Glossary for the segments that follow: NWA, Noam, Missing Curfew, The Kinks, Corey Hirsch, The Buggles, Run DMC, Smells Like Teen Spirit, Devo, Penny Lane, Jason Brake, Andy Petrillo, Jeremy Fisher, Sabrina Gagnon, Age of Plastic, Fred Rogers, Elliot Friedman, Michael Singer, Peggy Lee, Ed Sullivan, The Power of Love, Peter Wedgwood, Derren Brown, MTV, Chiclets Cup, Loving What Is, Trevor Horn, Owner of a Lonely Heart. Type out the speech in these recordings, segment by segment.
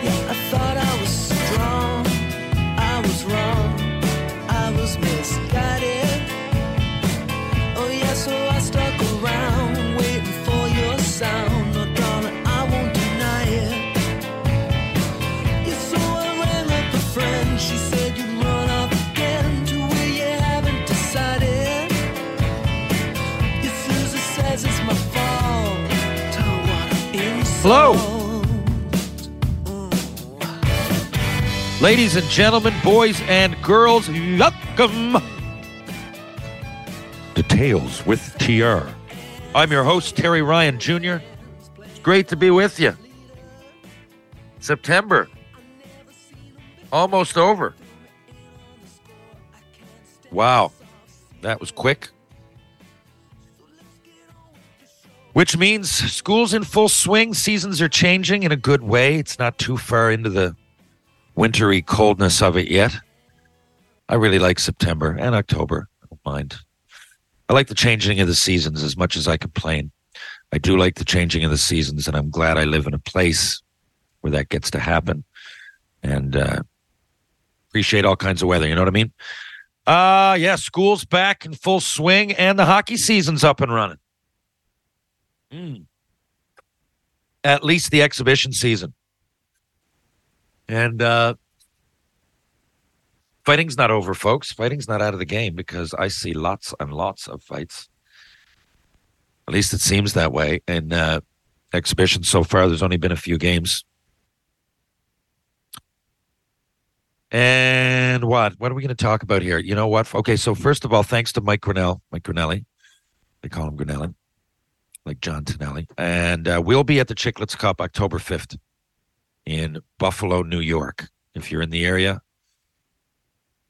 Yeah, I thought I was strong. I was wrong. I was misguided. Oh yeah, so I stuck around. Sound, oh darling, I won't deny it. Yeah, so I rang up a friend. She said you'd run off again to where you haven't decided. Yes, Susie says it's my fault. Tell what I'm insult. Hello, ladies and gentlemen, boys and girls, welcome to Tales with TR. I'm your host, Terry Ryan Jr. It's great to be with you. September. Almost over. Wow. That was quick. Which means school's in full swing. Seasons are changing in a good way. It's not too far into the wintry coldness of it yet. I really like September and October. I don't mind. I like the changing of the seasons as much as I complain. I do like the changing of the seasons, and I'm glad I live in a place where that gets to happen. And appreciate all kinds of weather, you know what I mean? Yeah, school's back in full swing, and the hockey season's up and running. At least the exhibition season. And fighting's not over, folks. Fighting's not out of the game because I see lots and lots of fights. At least it seems that way. And exhibitions so far, there's only been a few games. And what? What are we going to talk about here? You know what? Okay, so first of all, thanks to Mike Grinnelli. They call him Grinnelli, like John Tonelli. And we'll be at the Chiclets Cup October 5th in Buffalo, New York. If you're in the area,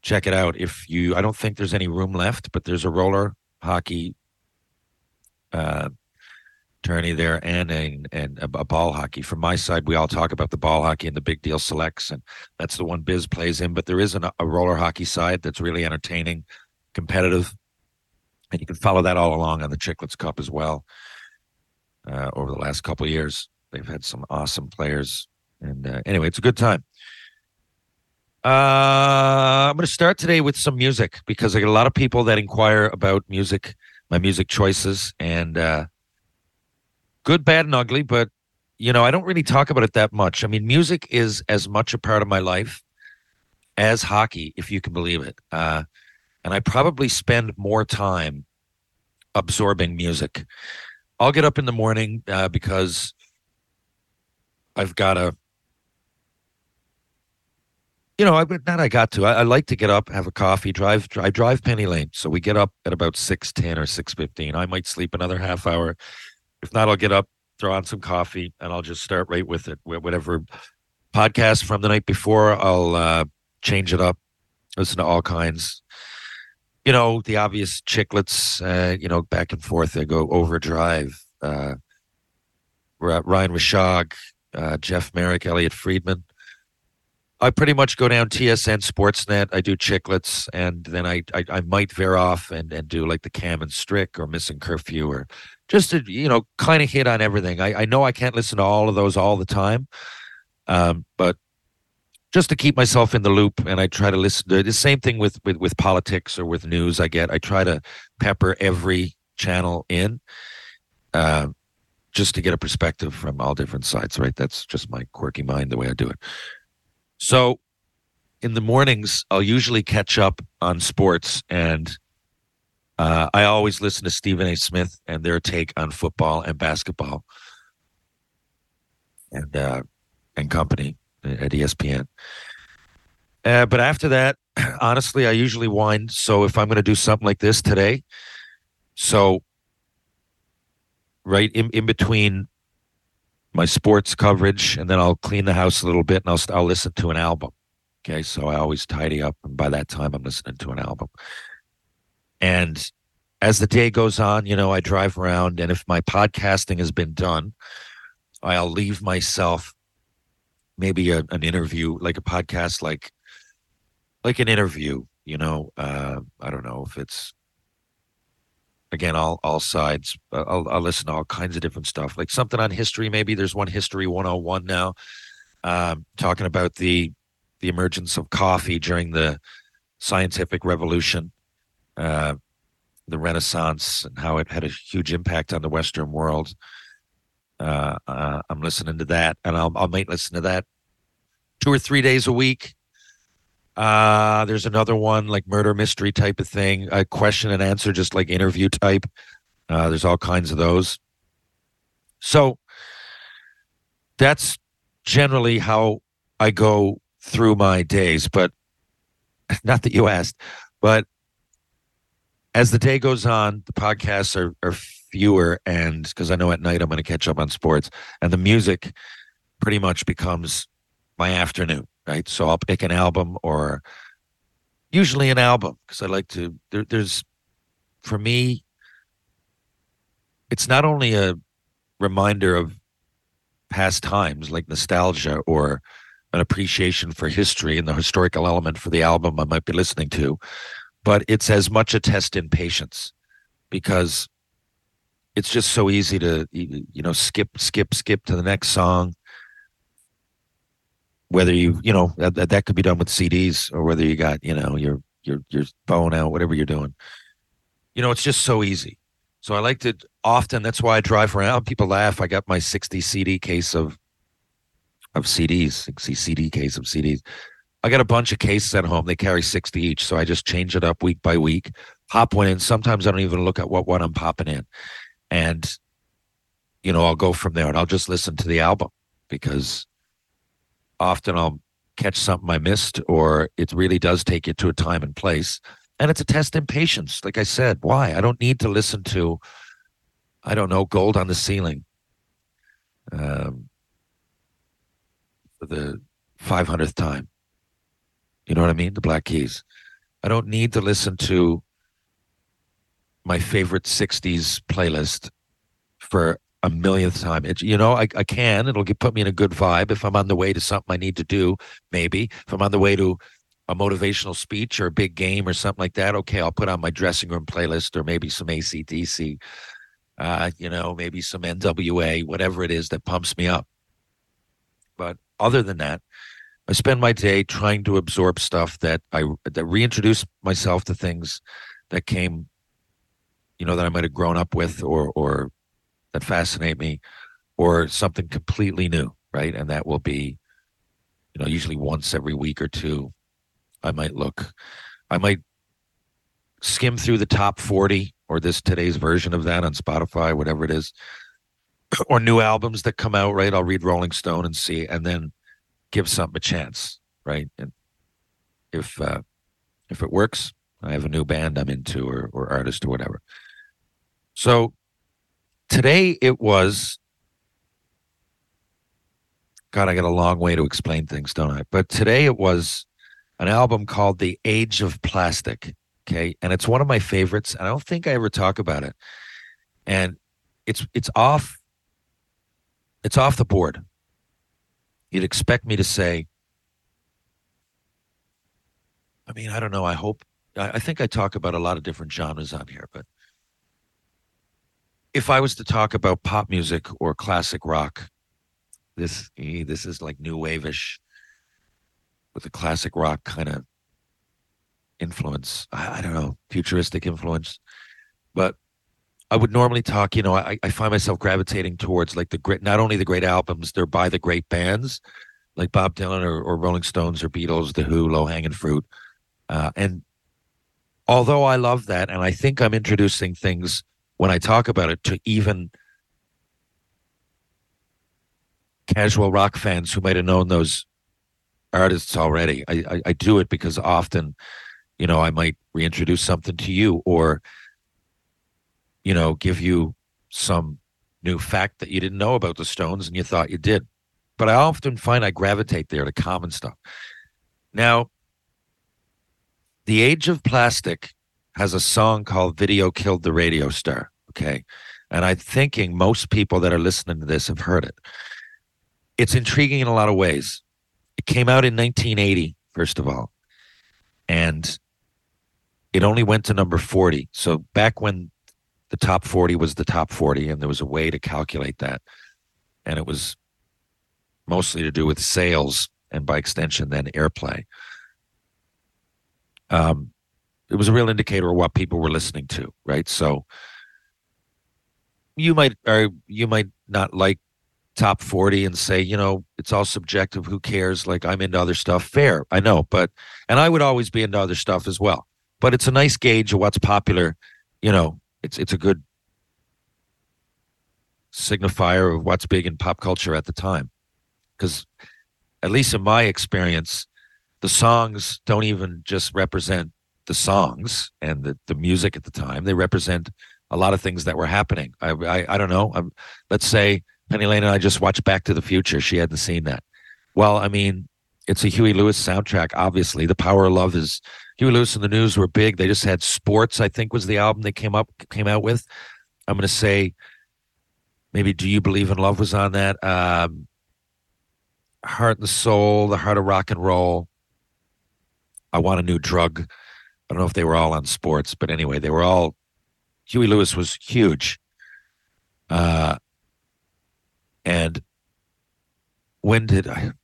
check it out. If you, I don't think there's any room left, but there's a roller hockey tourney there and a ball hockey. From my side, we all talk about the ball hockey and the big deal selects, and that's the one Biz plays in. But there is a roller hockey side that's really entertaining, competitive, and you can follow that all along on the Chiclets Cup as well. Over the last couple of years, they've had some awesome players. And anyway, it's a good time. I'm going to start today with some music because I get a lot of people that inquire about music, my music choices, and good, bad, and ugly. But, you know, I don't really talk about it that much. I mean, music is as much a part of my life as hockey, if you can believe it. And I probably spend more time absorbing music. I'll get up in the morning because I've got to. You know, I like to get up, have a coffee, drive Penny Lane. So we get up at about 6:10 or 6:15. I might sleep another half hour. If not, I'll get up, throw on some coffee, and I'll just start right with it. Whatever podcast from the night before, I'll change it up, listen to all kinds. You know, the obvious Chiclets, you know, back and forth. They go Overdrive, Ryan Rashog, Jeff Merrick, Elliot Friedman. I pretty much go down TSN, Sportsnet. I do Chiclets, and then I might veer off and do like the Cam and Strick or Missing Curfew or just to, you know, kind of hit on everything. I know I can't listen to all of those all the time, but just to keep myself in the loop, and I try to listen to the same thing with politics or with news I get. I try to pepper every channel in just to get a perspective from all different sides, right? That's just my quirky mind, the way I do it. So in the mornings, I'll usually catch up on sports, and I always listen to Stephen A. Smith and their take on football and basketball. and company at ESPN. But after that, honestly, I usually wind. So if I'm going to do something like this today, so right in between my sports coverage, and then I'll clean the house a little bit, and I'll listen to an album. Okay, so I always tidy up, and by that time, I'm listening to an album. And as the day goes on, you know, I drive around, and if my podcasting has been done, I'll leave myself maybe an interview, like a podcast, like an interview, you know, I don't know if it's, again, all sides. I'll listen to all kinds of different stuff, like something on history. Maybe there's one History 101 now, talking about the emergence of coffee during the scientific revolution, the Renaissance, and how it had a huge impact on the Western world. I'm listening to that, and I might listen to that 2 or 3 days a week. There's another one like murder mystery type of thing, a question and answer, just like interview type. There's all kinds of those. So that's generally how I go through my days, but not that you asked, but as the day goes on, the podcasts are fewer, and because I know at night I'm going to catch up on sports, and the music pretty much becomes my afternoon. Right, so I'll pick an album, or usually an album, because I like to. There's, for me, it's not only a reminder of past times, like nostalgia, or an appreciation for history and the historical element for the album I might be listening to, but it's as much a test in patience, because it's just so easy to, you know, skip to the next song. Whether you know, that could be done with CDs, or whether you got, you know, your phone out, whatever you're doing, you know, it's just so easy. So I like to often, that's why I drive around. People laugh. I got my 60 CD case of CDs, 60 CD case of CDs. I got a bunch of cases at home. They carry 60 each. So I just change it up week by week, pop one in. Sometimes I don't even look at what one I'm popping in, and, you know, I'll go from there, and I'll just listen to the album, because often I'll catch something I missed, or it really does take you to a time and place. And it's a test in patience. Like I said, why? I don't need to listen to, I don't know, Gold on the Ceiling for the 500th time. You know what I mean? The Black Keys. I don't need to listen to my favorite 60s playlist for a millionth time. It, you know, I can. It'll put me in a good vibe if I'm on the way to something I need to do, maybe. If I'm on the way to a motivational speech or a big game or something like that, okay, I'll put on my dressing room playlist, or maybe some AC/DC, you know, maybe some NWA, whatever it is that pumps me up. But other than that, I spend my day trying to absorb stuff that reintroduce myself to things that came, you know, that I might have grown up with, or that fascinate me, or something completely new, right? And that will be, you know, usually once every week or two, I might skim through the top 40, or today's version of that on Spotify, whatever it is, or new albums that come out, right? I'll read Rolling Stone and see, and then give something a chance, right? And if it works, I have a new band I'm into, or artist, or whatever. So today it was, God, I got a long way to explain things, don't I? But today it was an album called The Age of Plastic, okay? And it's one of my favorites, and I don't think I ever talk about it. And it's off the board. You'd expect me to say, I mean, I don't know, I think I talk about a lot of different genres on here, but if I was to talk about pop music or classic rock, this is like new wave-ish with a classic rock kind of influence. I don't know, futuristic influence. But I would normally talk, you know, I find myself gravitating towards like not only the great albums, they're by the great bands, like Bob Dylan or Rolling Stones or Beatles, The Who, Low-Hanging Fruit. And although I love that, and I think I'm introducing things when I talk about it to even casual rock fans who might have known those artists already. I do it because often, you know, I might reintroduce something to you, or, you know, give you some new fact that you didn't know about the Stones and you thought you did. But I often find I gravitate there to common stuff. Now, The Age of Plastic has a song called Video Killed the Radio Star, okay? And I'm thinking most people that are listening to this have heard it. It's intriguing in a lot of ways. It came out in 1980, first of all, and it only went to number 40. So back when the top 40 was the top 40, and there was a way to calculate that, and it was mostly to do with sales and, by extension, then airplay. It was a real indicator of what people were listening to, right? So you might not like top 40 and say, you know, it's all subjective. Who cares? Like, I'm into other stuff. Fair, I know, and I would always be into other stuff as well. But it's a nice gauge of what's popular. You know, it's a good signifier of what's big in pop culture at the time, because at least in my experience, the songs don't even just represent the songs and the music at the time. They represent a lot of things that were happening. I don't know. Let's say Penny Lane and I just watched Back to the Future. She hadn't seen that. Well, I mean, it's a Huey Lewis soundtrack, obviously. The Power of Love is... Huey Lewis and the News were big. They just had Sports, I think, was the album they came out with. I'm going to say maybe Do You Believe in Love was on that. Heart and Soul, The Heart of Rock and Roll. I Want a New Drug. I don't know if they were all on Sports, but anyway, they were all... Huey Lewis was huge. And when did in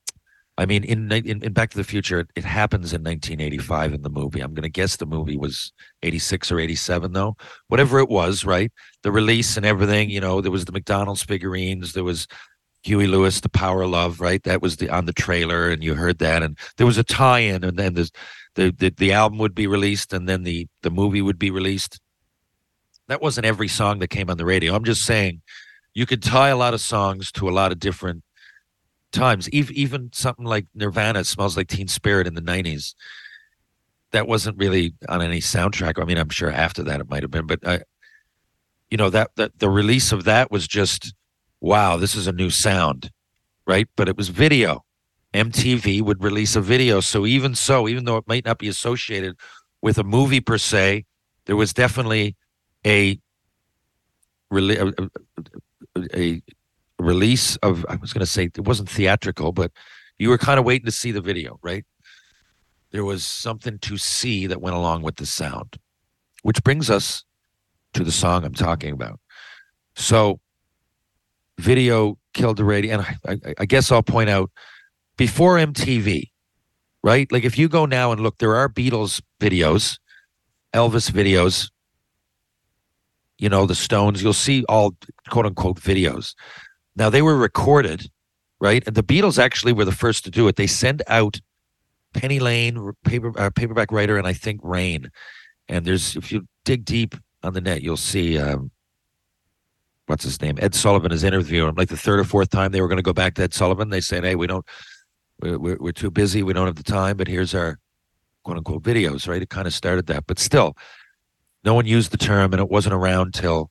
Back to the Future, it happens in 1985 in the movie. I'm going to guess the movie was 86 or 87, though. Whatever it was, right? The release and everything, you know, there was the McDonald's figurines, there was Huey Lewis, The Power of Love, right? That was on the trailer, and you heard that, and there was a tie-in, and then the album would be released, and then the movie would be released. That wasn't every song that came on the radio. I'm just saying, you could tie a lot of songs to a lot of different times. Even something like Nirvana, Smells Like Teen Spirit in the 90s. That wasn't really on any soundtrack. I mean, I'm sure after that it might have been, but that the release of that was just, wow, this is a new sound, right? But it was video. MTV would release a video. So even though it might not be associated with a movie per se, there was definitely a release of, I was going to say, it wasn't theatrical, but you were kind of waiting to see the video, right? There was something to see that went along with the sound, which brings us to the song I'm talking about. So Video Killed the Radio. And I guess I'll point out, before MTV, right? Like, if you go now and look, there are Beatles videos, Elvis videos, you know, the Stones, you'll see all quote-unquote videos. Now, they were recorded, right? And the Beatles actually were the first to do it. They send out Penny Lane, Paperback Writer, and I think Rain. And there's, if you dig deep on the net, you'll see, what's his name? Ed Sullivan is interviewing him. Like the third or fourth time they were going to go back to Ed Sullivan, they said, hey, we're too busy, we don't have the time, but here's our quote-unquote videos, right? It kind of started that, but still... No one used the term, and it wasn't around till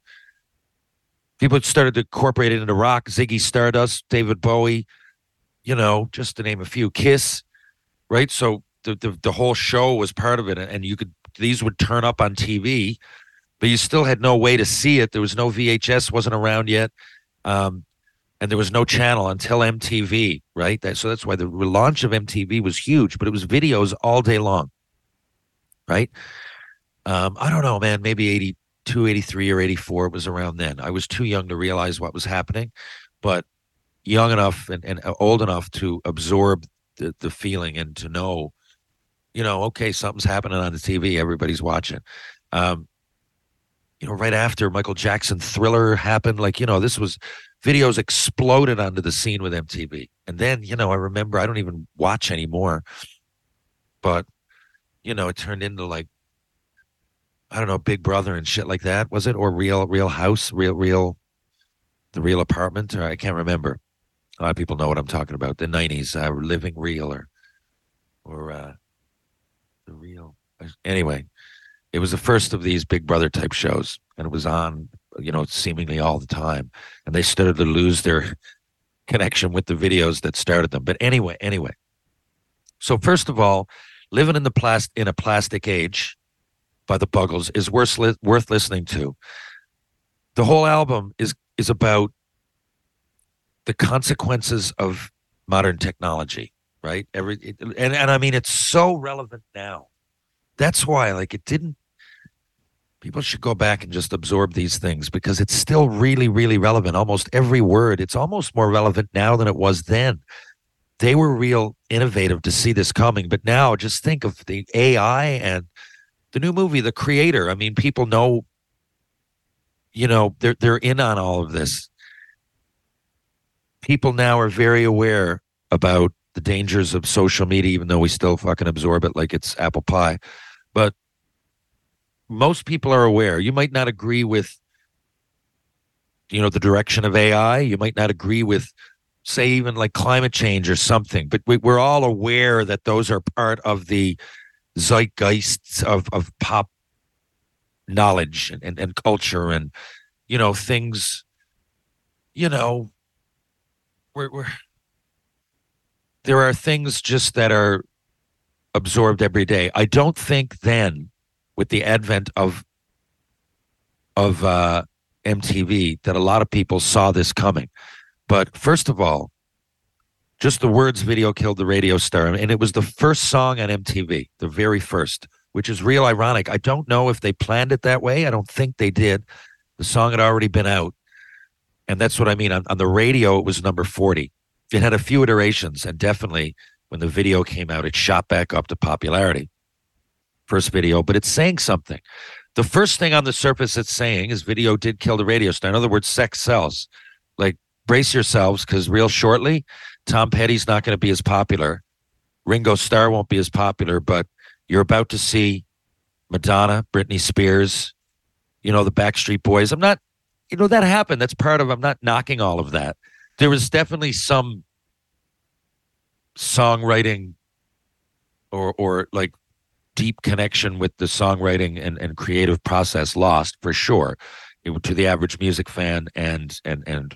people started to incorporate it into rock. Ziggy Stardust, David Bowie, you know, just to name a few. Kiss, right? So the whole show was part of it, and these would turn up on TV, but you still had no way to see it. There was no VHS, wasn't around yet, and there was no channel until MTV, right? So that's why the launch of MTV was huge, but it was videos all day long, right? I don't know, man, maybe 82, 83, or 84, it was around then. I was too young to realize what was happening, but young enough and old enough to absorb the feeling and to know, you know, okay, something's happening on the TV, everybody's watching. You know, right after Michael Jackson Thriller happened, like, you know, this was, videos exploded onto the scene with MTV. And then, you know, I remember, I don't even watch anymore, but, you know, it turned into like, I don't know, Big Brother and shit like that, was it? Or Real House, the Real Apartment, or I can't remember. A lot of people know what I'm talking about. The 90s, Living Real or The Real. Anyway, it was the first of these Big Brother type shows, and it was on, you know, seemingly all the time. And they started to lose their connection with the videos that started them. But anyway. So first of all, Living in a Plastic Age by The Buggles is worth listening to. The whole album is about the consequences of modern technology, right? And I mean, it's so relevant now. That's why, like, people should go back and just absorb these things, because it's still really, really relevant. Almost every word, it's almost more relevant now than it was then. They were real innovative to see this coming. But now just think of the AI and the new movie, The Creator. I mean, people know, you know, they're in on all of this. People now are very aware about the dangers of social media, even though we still fucking absorb it like it's apple pie. But most people are aware. You might not agree with, you know, the direction of AI. You might not agree with, say, even like climate change or something. But we're all aware that those are part of the zeitgeists of pop knowledge and culture and, you know, things, you know. There are things just that are absorbed every day. I don't think then, with the advent of MTV, that a lot of people saw this coming. But first of all, just the words "Video Killed the Radio Star," and it was the first song on MTV, the very first, which is real ironic. I don't know if they planned it that way. I don't think they did. The song had already been out. And that's what I mean. On the radio, it was number 40. It had a few iterations, and definitely when the video came out, it shot back up to popularity. First video, but it's saying something. The first thing on the surface it's saying is video did kill the radio star. In other words, sex sells. Like, brace yourselves, because real shortly, Tom Petty's not going to be as popular. Ringo Starr won't be as popular, but you're about to see Madonna, Britney Spears, you know, the Backstreet Boys. You know, that happened. That's part of, I'm not knocking all of that. There was definitely some songwriting or like deep connection with the songwriting and creative process lost, for sure, to the average music fan and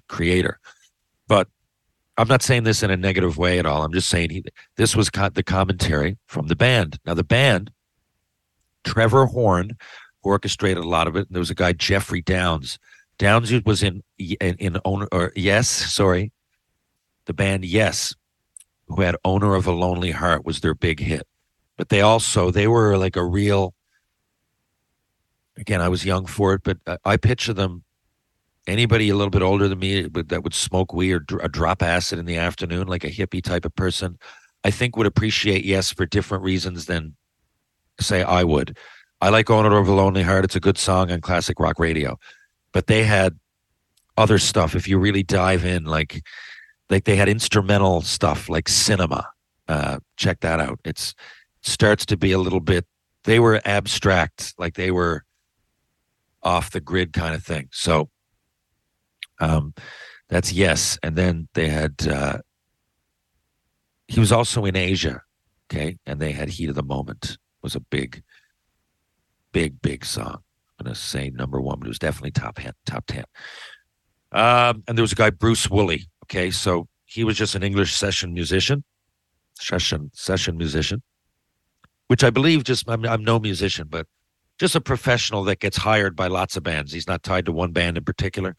creator. But I'm not saying this in a negative way at all. I'm just saying this was the commentary from the band. Now, the band, Trevor Horn, orchestrated a lot of it. And there was a guy, Jeffrey Downs. Downs was in Owner, or Yes, sorry, the band Yes, who had "Owner of a Lonely Heart" was their big hit. But they were like a real, again, I was young for it, but I picture them, anybody a little bit older than me that would smoke weed or drop acid in the afternoon, like a hippie type of person, I think would appreciate Yes for different reasons than, say, I would. I like "Owner of a Lonely Heart." It's a good song on classic rock radio. But they had other stuff. If you really dive in, like they had instrumental stuff, like Cinema. Check that out. It starts to be a little bit. They were abstract, like they were off the grid kind of thing. So that's Yes. And then they had. He was also in Asia, okay, and they had "Heat of the Moment." Was a big, big, big song. Going to say number one, but it was definitely top 10. And there was a guy, Bruce Woolley. Okay, so he was just an English session musician, which I believe just, I'm no musician, but just a professional that gets hired by lots of bands. He's not tied to one band in particular.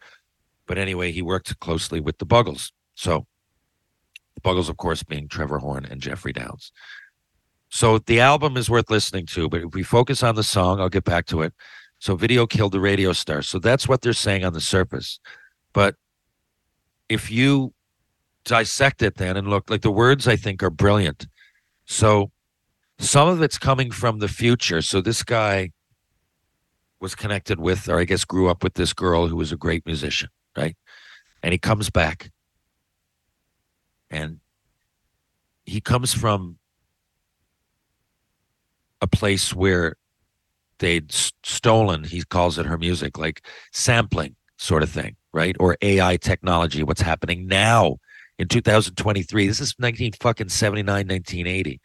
But anyway, he worked closely with the Buggles. So the Buggles, of course, being Trevor Horn and Jeffrey Downs. So the album is worth listening to, but if we focus on the song, I'll get back to it. So "Video Killed the Radio Star." So that's what they're saying on the surface. But if you dissect it then and look, like the words I think are brilliant. So some of it's coming from the future. So this guy was connected with, or I guess grew up with this girl who was a great musician, right? And he comes back. And he comes from a place where they'd stolen, he calls it, her music, like sampling sort of thing, right? Or AI technology, what's happening now in 2023. This is 1979, 1980.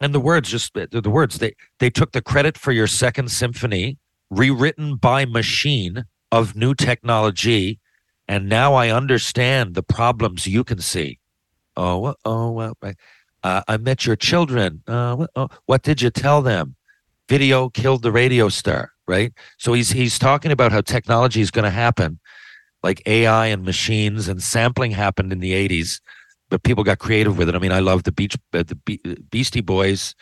And the words, just the words, they took the credit for your second symphony, rewritten by machine of new technology, and now I understand the problems you can see. I met your children. What did you tell them? Video killed the radio star, right? So he's talking about how technology is going to happen, like AI and machines, and sampling happened in the 80s, but people got creative with it. I mean, I love Beastie Boys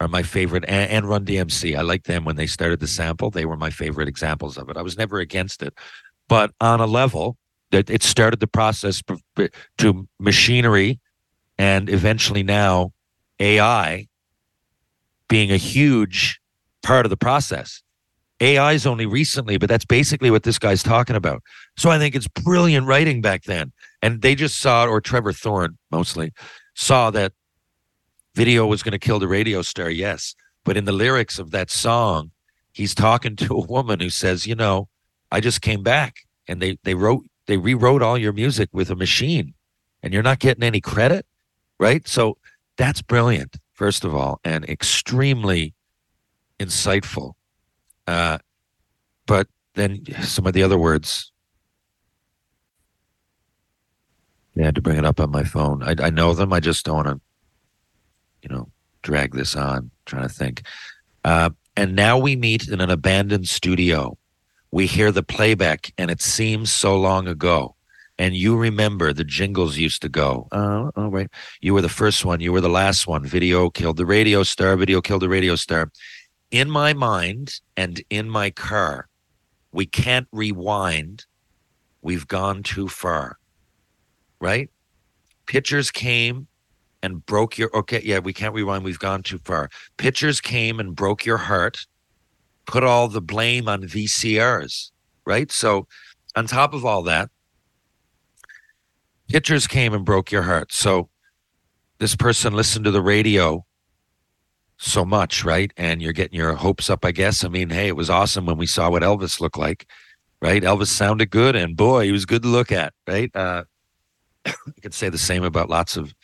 are my favorite, and Run DMC. I like them when they started the sample. They were my favorite examples of it. I was never against it, but on a level, that it started the process to machinery and eventually now AI being a huge part of the process. AI is only recently, but that's basically what this guy's talking about. So I think it's brilliant writing back then. And they just saw, or Trevor Horn mostly, saw that video was going to kill the radio star, yes. But in the lyrics of that song, he's talking to a woman who says, you know, I just came back and they rewrote all your music with a machine and you're not getting any credit, right? So that's brilliant, first of all, and extremely insightful. But then some of the other words. Yeah, I had to bring it up on my phone. I know them. I just don't want to, drag this on. I'm trying to think. And now we meet in an abandoned studio. We hear the playback, and it seems so long ago. And you remember the jingles used to go. All right. You were the first one. You were the last one. Video killed the radio star. Video killed the radio star. In my mind and in my car, we can't rewind. We've gone too far. Right? Pictures came and broke your... Okay, yeah, we can't rewind. We've gone too far. Pictures came and broke your heart. Put all the blame on VCRs. Right? So on top of all that, pictures came and broke your heart. So this person listened to the radio so much, right? And you're getting your hopes up, I guess. I mean, hey, it was awesome when we saw what Elvis looked like, right? Elvis sounded good, and boy, he was good to look at, right? I could say the same about lots of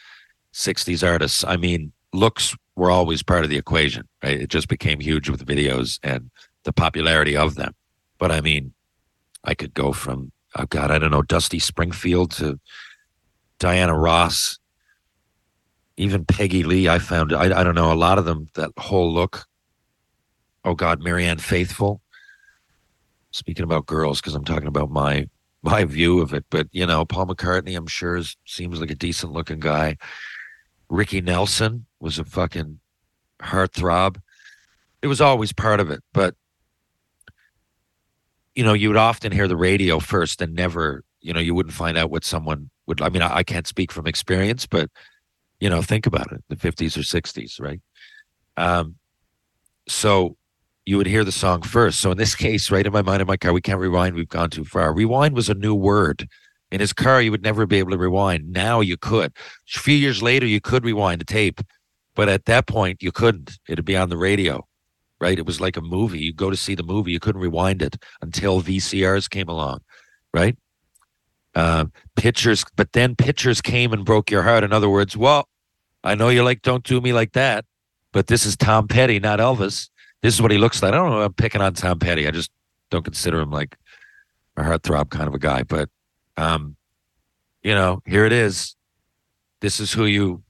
60s artists. I mean, looks were always part of the equation, right? It just became huge with the videos and the popularity of them. But I mean, I could go from, oh God, I don't know, Dusty Springfield to Diana Ross. Even Peggy Lee, I found, I don't know, a lot of them, that whole look. Oh, God, Marianne Faithfull. Speaking about girls, because I'm talking about my view of it. But, Paul McCartney, I'm sure, seems like a decent-looking guy. Ricky Nelson was a fucking heartthrob. It was always part of it. But, you would often hear the radio first and never, you wouldn't find out what someone would. I mean, I can't speak from experience, but... think about it, the 50s or 60s, right? So you would hear the song first. So in this case, right, in my mind, in my car, we can't rewind. We've gone too far. Rewind was a new word. In his car, you would never be able to rewind. Now you could. A few years later, you could rewind the tape. But at that point, you couldn't. It'd be on the radio, right? It was like a movie. You go to see the movie. You couldn't rewind it until VCRs came along, right? Pictures, but then pictures came and broke your heart. In other words, well, I know you like Don't Do Me Like That, but this is Tom Petty, not Elvis. This is what he looks like. I don't know. I'm picking on Tom Petty. I just don't consider him like a heartthrob kind of a guy. But, here it is. This is who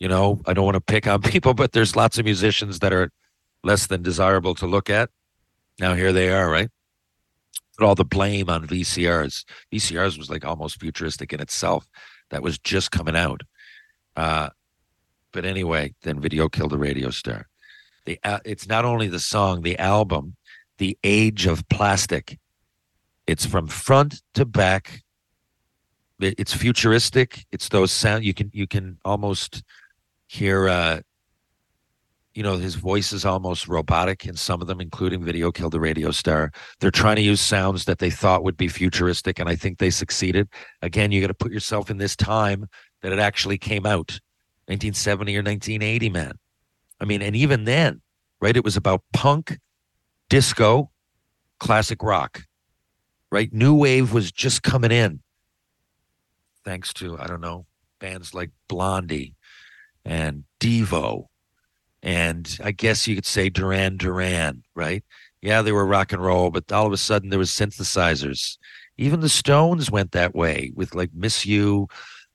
I don't want to pick on people, but there's lots of musicians that are less than desirable to look at. Now here they are, right? All the blame on VCRs. VCRs was like almost futuristic in itself. That was just coming out. But anyway, then Video Killed the Radio Star. It's not only the song, the album, The Age of Plastic. It's from front to back. It's futuristic. It's those sound. You can almost hear. His voice is almost robotic in some of them, including Video Killed the Radio Star. They're trying to use sounds that they thought would be futuristic, and I think they succeeded. Again, you got to put yourself in this time that it actually came out, 1970 or 1980, man. I mean, and even then, right, it was about punk, disco, classic rock, right? New wave was just coming in. thanks to, I don't know, bands like Blondie and Devo. And I guess you could say Duran Duran, right? Yeah, they were rock and roll, but all of a sudden there was synthesizers. Even the Stones went that way with like Miss You,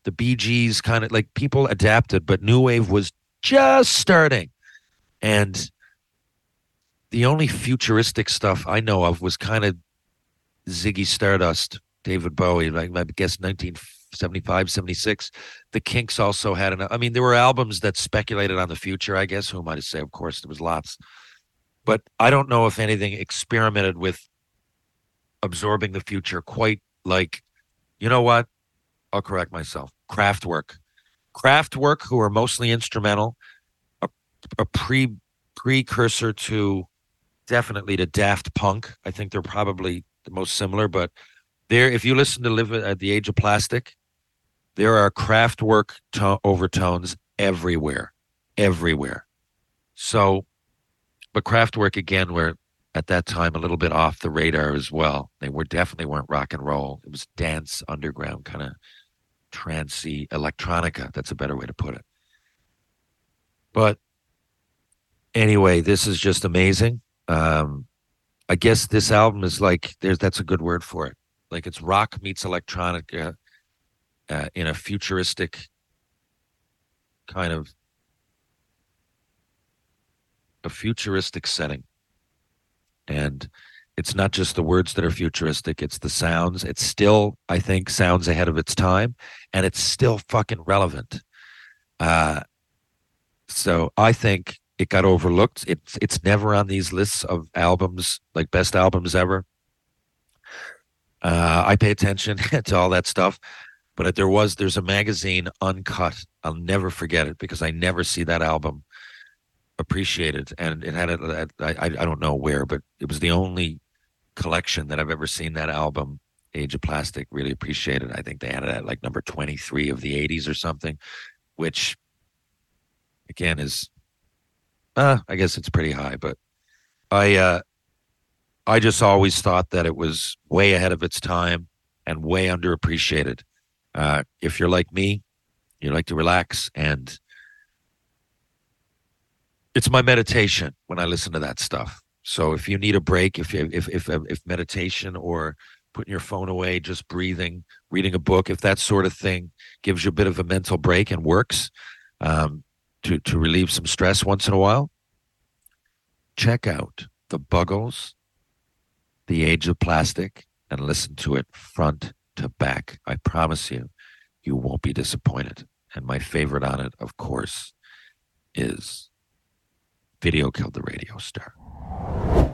the Bee Gees, kind of like people adapted, but new wave was just starting. And the only futuristic stuff I know of was kind of Ziggy Stardust, David Bowie, like I guess 1975, 76. The Kinks also had an, I mean, there were albums that speculated on the future, I guess. Who am I to say? Of course, there was lots. But I don't know if anything experimented with absorbing the future quite like, you know what? I'll correct myself. Kraftwerk. Kraftwerk, who are mostly instrumental, a precursor to, definitely to Daft Punk. I think they're probably the most similar, but there, if you listen to Live at the Age of Plastic, there are Kraftwerk overtones everywhere. So, but Kraftwerk, again, were at that time a little bit off the radar as well. They were definitely weren't rock and roll. It was dance, underground, kind of trancey electronica. That's a better way to put it. But anyway, this is just amazing. I guess this album is like, that's a good word for it. Like it's rock meets electronica in a futuristic kind of a futuristic setting. And it's not just the words that are futuristic, it's the sounds. It's still, I think, sounds ahead of its time, and it's still fucking relevant. So I think it got overlooked. It's never on these lists of albums, like best albums ever. I pay attention to all that stuff, but there's a magazine, Uncut. I'll never forget it because I never see that album appreciated. And it had it. I don't know where, but it was the only collection that I've ever seen that album, Age of Plastic, really appreciated. I think they had it at like number 23 of the 80s or something, which again is. I guess it's pretty high, but I just always thought that it was way ahead of its time and way underappreciated. If you're like me, you like to relax, and it's my meditation when I listen to that stuff. So if you need a break, if meditation or putting your phone away, just breathing, reading a book, if that sort of thing gives you a bit of a mental break and works, to relieve some stress once in a while, check out The Buggles, The Age of Plastic, and listen to it front to back. I promise you, you won't be disappointed. And my favorite on it, of course, is Video Killed the Radio Star.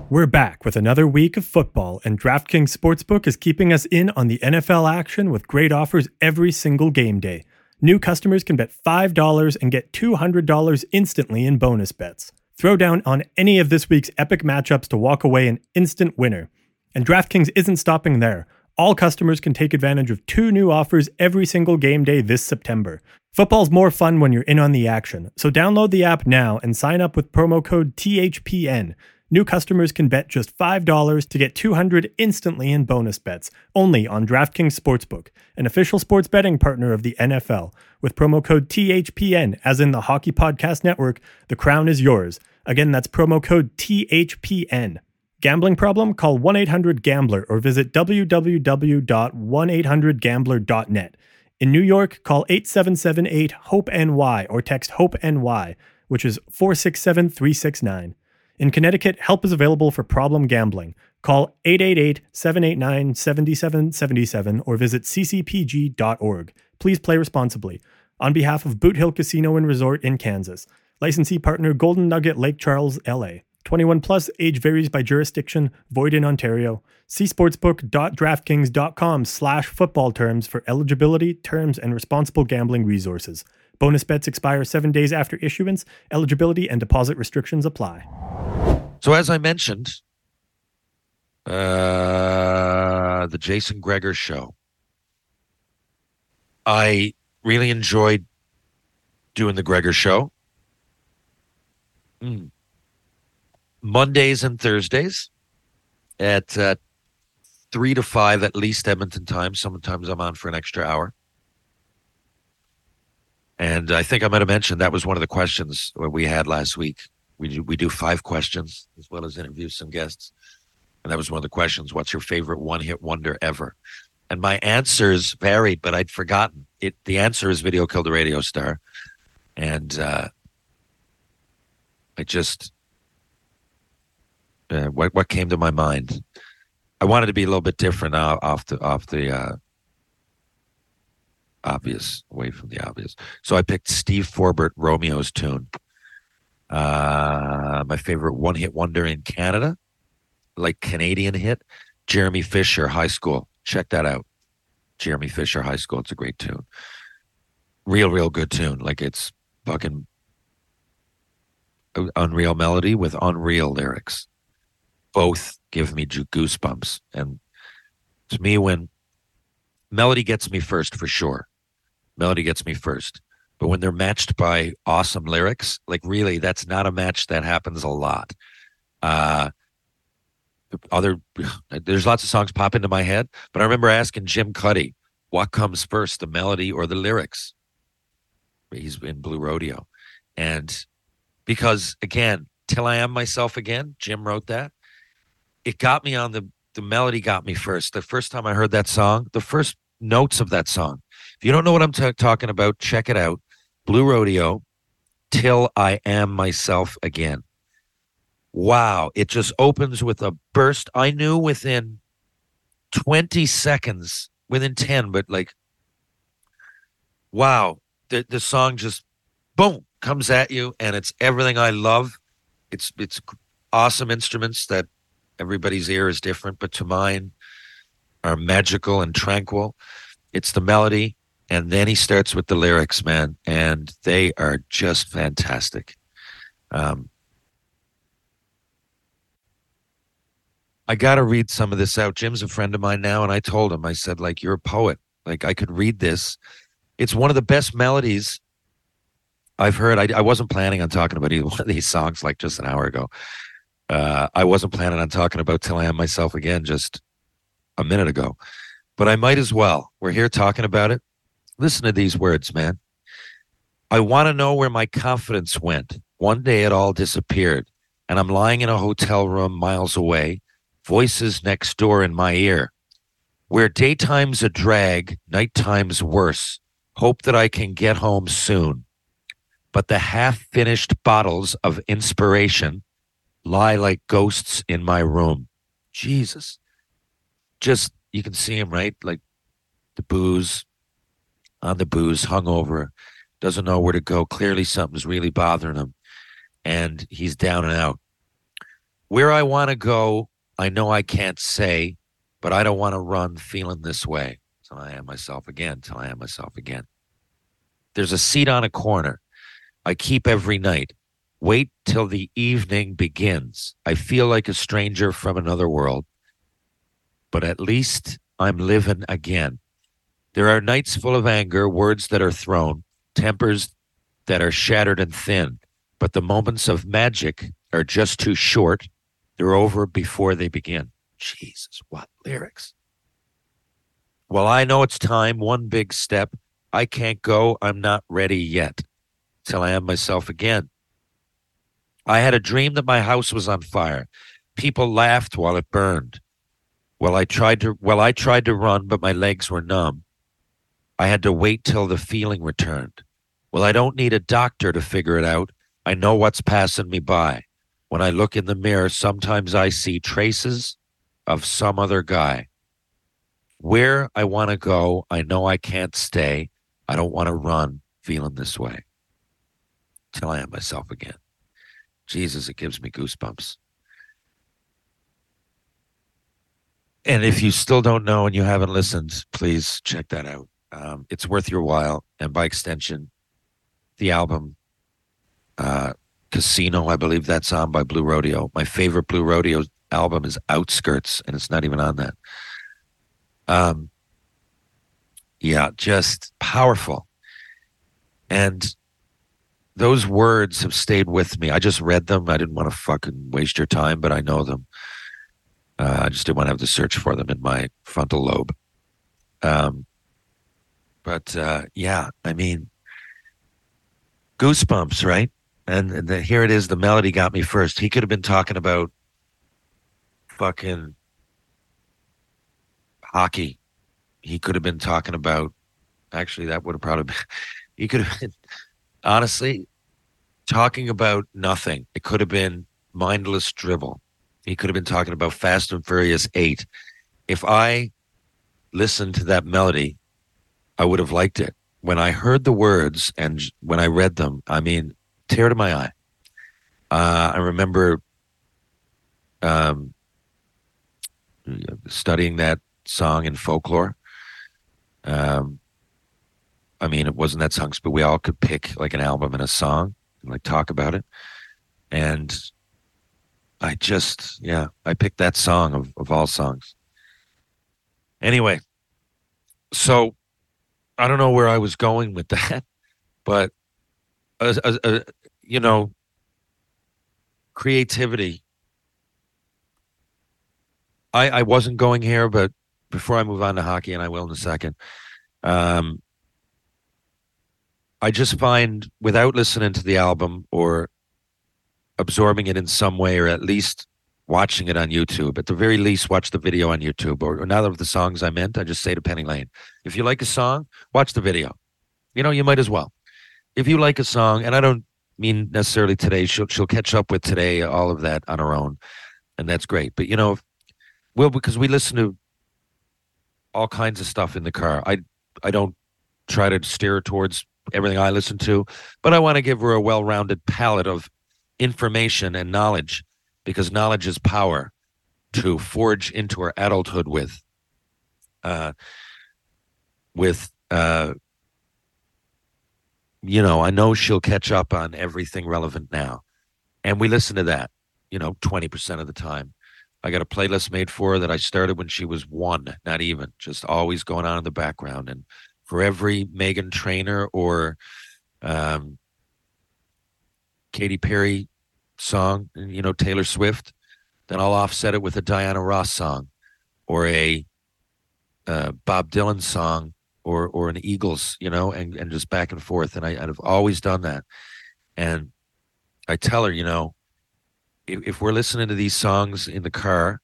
We're back with another week of football, and DraftKings Sportsbook is keeping us in on the NFL action with great offers every single game day. New customers can bet $5 and get $200 instantly in bonus bets. Throw down on any of this week's epic matchups to walk away an instant winner. And DraftKings isn't stopping there. All customers can take advantage of 2 new offers every single game day this September. Football's more fun when you're in on the action, so download the app now and sign up with promo code THPN. New customers can bet just $5 to get $200 instantly in bonus bets, only on DraftKings Sportsbook, an official sports betting partner of the NFL. With promo code THPN, as in the Hockey Podcast Network, the crown is yours. Again, that's promo code THPN. Gambling problem? Call 1-800-GAMBLER or visit www.1800gambler.net. In New York, call 877-8-HOPE-NY or text HOPE-NY, which is 467-369. In Connecticut, help is available for problem gambling. Call 888-789-7777 or visit ccpg.org. Please play responsibly. On behalf of Boot Hill Casino and Resort in Kansas. Licensee partner Golden Nugget Lake Charles, LA. 21 plus, age varies by jurisdiction, void in Ontario. See sportsbook.draftkings.com/football terms for eligibility, terms, and responsible gambling resources. Bonus bets expire 7 days after issuance. Eligibility and deposit restrictions apply. So as I mentioned, the Jason Gregor show, I really enjoyed doing the Gregor show. Mondays and Thursdays at 3 to 5, at least Edmonton time. Sometimes I'm on for an extra hour. And I think I might have mentioned that was one of the questions we had last week. We do 5 questions as well as interview some guests. And that was one of the questions, what's your favorite one-hit wonder ever? And my answers varied, but I'd forgotten. The answer is Video Killed the Radio Star. And I just, what came to my mind? I wanted to be a little bit different off the obvious, away from the obvious. So I picked Steve Forbert, Romeo's Tune. My favorite one-hit wonder in Canada, like Canadian hit, Jeremy Fisher, High School. Check that out. Jeremy Fisher, High School. It's a great tune. Real good tune. Like, it's fucking unreal melody with unreal lyrics. Both give me goosebumps. And to me, when melody gets me first, for sure. Melody gets me first. But when they're matched by awesome lyrics, like, really, that's not a match that happens a lot. There's lots of songs pop into my head, but I remember asking Jim Cuddy, what comes first, the melody or the lyrics? He's in Blue Rodeo. And because, again, Till I Am Myself Again, Jim wrote that. It got me on the melody got me first. The first time I heard that song, the first notes of that song. If you don't know what I'm talking about, check it out. Blue Rodeo, Till I Am Myself Again. Wow, it just opens with a burst. I knew within 20 seconds, within 10, but like, wow, the song just, boom, comes at you, and it's everything I love. It's awesome instruments that everybody's ear is different, but to mine are magical and tranquil. It's the melody, and then he starts with the lyrics, man, and they are just fantastic. I got to read some of this out. Jim's a friend of mine now, and I told him, I said, like, you're a poet. Like, I could read this. It's one of the best melodies I've heard. I wasn't planning on talking about either one of these songs, like, just an hour ago. I wasn't planning on talking about Till I Am Myself Again just a minute ago. But I might as well. We're here talking about it. Listen to these words, man. I want to know where my confidence went. One day it all disappeared, and I'm lying in a hotel room miles away. Voices next door in my ear. Where daytime's a drag, nighttime's worse. Hope that I can get home soon. But the half-finished bottles of inspiration lie like ghosts in my room. Jesus. Just, you can see him, right? Like, the booze, on the booze, hungover, doesn't know where to go. Clearly something's really bothering him. And he's down and out. Where I want to go, I know I can't say, but I don't want to run feeling this way. Till I am myself again, till I am myself again. There's a seat on a corner I keep every night. Wait till the evening begins. I feel like a stranger from another world, but at least I'm living again. There are nights full of anger, words that are thrown, tempers that are shattered and thin, but the moments of magic are just too short. They're over before they begin. Jesus, what lyrics. Well, I know it's time, one big step. I can't go, I'm not ready yet. Till I am myself again. I had a dream that my house was on fire. People laughed while it burned. Well, I tried to run, but my legs were numb. I had to wait till the feeling returned. Well, I don't need a doctor to figure it out. I know what's passing me by. When I look in the mirror, sometimes I see traces of some other guy. Where I want to go, I know I can't stay. I don't want to run feeling this way. Till I am myself again. Jesus, it gives me goosebumps. And if you still don't know and you haven't listened, please check that out. It's worth your while. And by extension, the album, Casino, I believe that's on by Blue Rodeo. My favorite Blue Rodeo album is Outskirts, and it's not even on that. Yeah, just powerful. And those words have stayed with me. I just read them. I didn't want to fucking waste your time, but I know them. I just didn't want to have to search for them in my frontal lobe. But yeah, I mean, Goosebumps, right? And here it is, the melody got me first. He could have been talking about fucking hockey. He could have been talking about, actually, that would have probably been, he could have been, honestly, talking about nothing. It could have been mindless dribble. He could have been talking about Fast and Furious 8. If I listened to that melody, I would have liked it. When I heard the words and when I read them, I mean, tear to my eye. I remember studying that song in folklore. I mean, it wasn't that song, but we all could pick like an album and a song and like talk about it. And I just, yeah, I picked that song of all songs. Anyway, so I don't know where I was going with that, but you know, creativity. I wasn't going here, but before I move on to hockey, and I will in a second, I just find, without listening to the album or absorbing it in some way, or at least watching it on YouTube, at the very least watch the video on YouTube, or none of the songs I meant, I just say to Penny Lane, if you like a song, watch the video. You know, you might as well. If you like a song, and I don't mean necessarily today, she'll catch up with today, all of that on her own, and that's great. But, you know, well, because we listen to all kinds of stuff in the car. I don't try to steer towards everything I listen to, but I want to give her a well-rounded palette of information and knowledge, because knowledge is power to forge into her adulthood with you know, I know she'll catch up on everything relevant now. And we listen to that, you know, 20% of the time. I got a playlist made for her that I started when she was one, not even, just always going on in the background. And for every Meghan Trainor or Katy Perry song, you know, Taylor Swift, then I'll offset it with a Diana Ross song or a Bob Dylan song or an Eagles, you know, and just back and forth. And I've always done that. And I tell her, you know, if we're listening to these songs in the car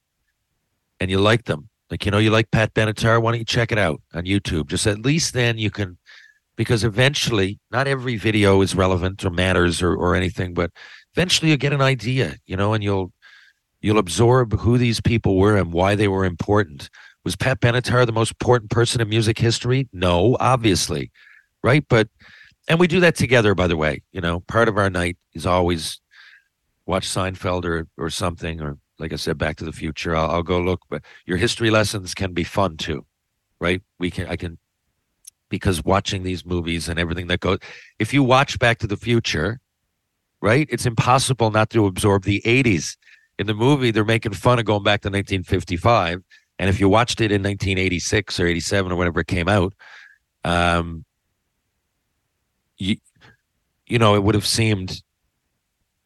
and you like them, like, you know, you like Pat Benatar, why don't you check it out on YouTube? Just at least then you can, because eventually not every video is relevant or matters or anything, but eventually you get an idea, you know, and you'll absorb who these people were and why they were important. Was Pat Benatar the most important person in music history? No, obviously. Right. But, and we do that together, by the way, you know, part of our night is always watch Seinfeld or something, or like I said, Back to the Future. I'll go look, but your history lessons can be fun too, right? I can, because watching these movies and everything that goes, if you watch Back to the Future, right, it's impossible not to absorb the 80s. In the movie, they're making fun of going back to 1955. And if you watched it in 1986 or 87 or whenever it came out, you know, it would have seemed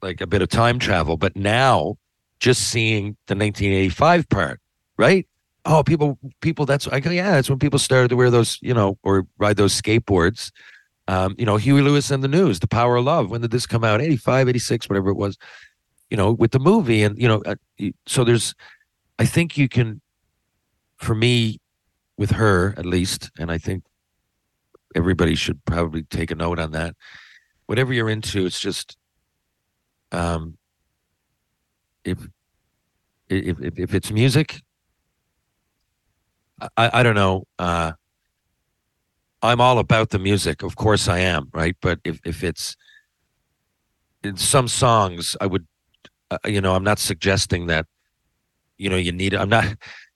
like a bit of time travel, but now just seeing the 1985 part, right? Oh, people, that's, I go, yeah, that's when people started to wear those, you know, or ride those skateboards. You know, Huey Lewis and the News, The Power of Love. When did this come out? 85, 86, whatever it was, you know, with the movie. And, you know, so there's, I think you can, for me, with her at least, and I think everybody should probably take a note on that. Whatever you're into, it's just, if it's music, I don't know. I'm all about the music, of course I am, right? But if it's in some songs, I would, you know, I'm not suggesting that, you know, you need. I'm not.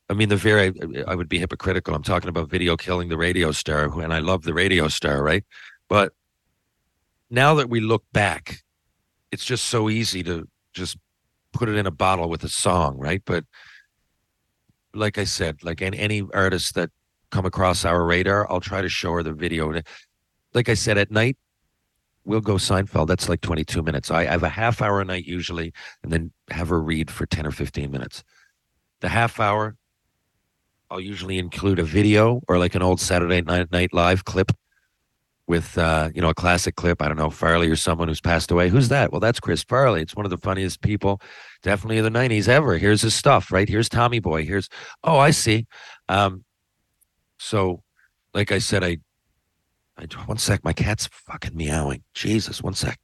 I mean, I would be hypocritical. I'm talking about Video Killing the Radio Star, and I love the Radio Star, right? But now that we look back, it's just so easy to just put it in a bottle with a song, right? But like I said, like any artists that come across our radar, I'll try to show her the video. Like I said, at night, we'll go Seinfeld. That's like 22 minutes. I have a half hour a night usually, and then have her read for 10 or 15 minutes. The half hour, I'll usually include a video or like an old Saturday Night Live clip with, a classic clip. I don't know, Farley or someone who's passed away. Who's that? Well, that's Chris Farley. It's one of the funniest people, definitely in the 90s ever. Here's his stuff, right? Here's Tommy Boy. Here's, oh, I see. So, like I said, I one sec. My cat's fucking meowing. Jesus, one sec.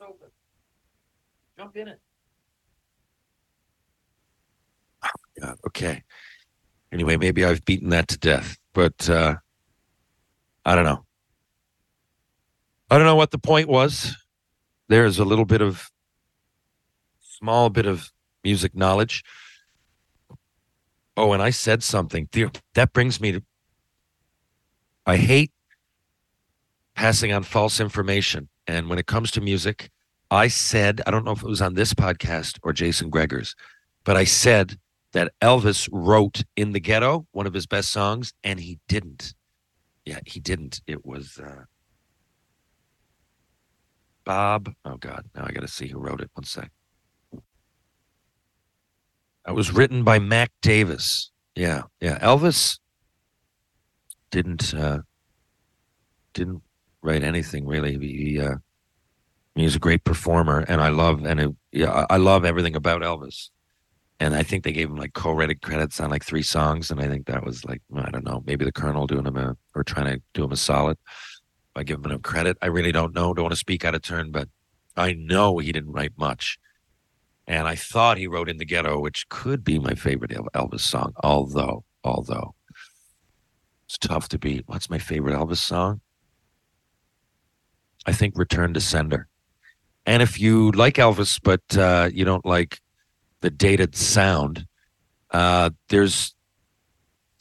Open. Jump in it. Oh, God. Okay. Anyway, maybe I've beaten that to death, but I don't know. I don't know what the point was. There's a little bit of, small bit of music knowledge. Oh, and I said something. That brings me to, I hate passing on false information. And when it comes to music, I said, I don't know if it was on this podcast or Jason Gregor's, but I said that Elvis wrote In the Ghetto, one of his best songs, and he didn't. Yeah, he didn't. It was Bob. Oh, God. Now I got to see who wrote it. One sec. It was written by Mac Davis. Yeah, yeah. Elvis didn't write anything really. He's a great performer, and I love everything about Elvis. And I think they gave him like co-written credits on like 3 songs, and I think that was like, I don't know, maybe the Colonel trying to do him a solid by giving him credit. I really don't know. Don't want to speak out of turn, but I know he didn't write much. And I thought he wrote In the Ghetto, which could be my favorite Elvis song. Although it's tough to beat. What's my favorite Elvis song? I think Return to Sender. And if you like Elvis, but you don't like the dated sound, there was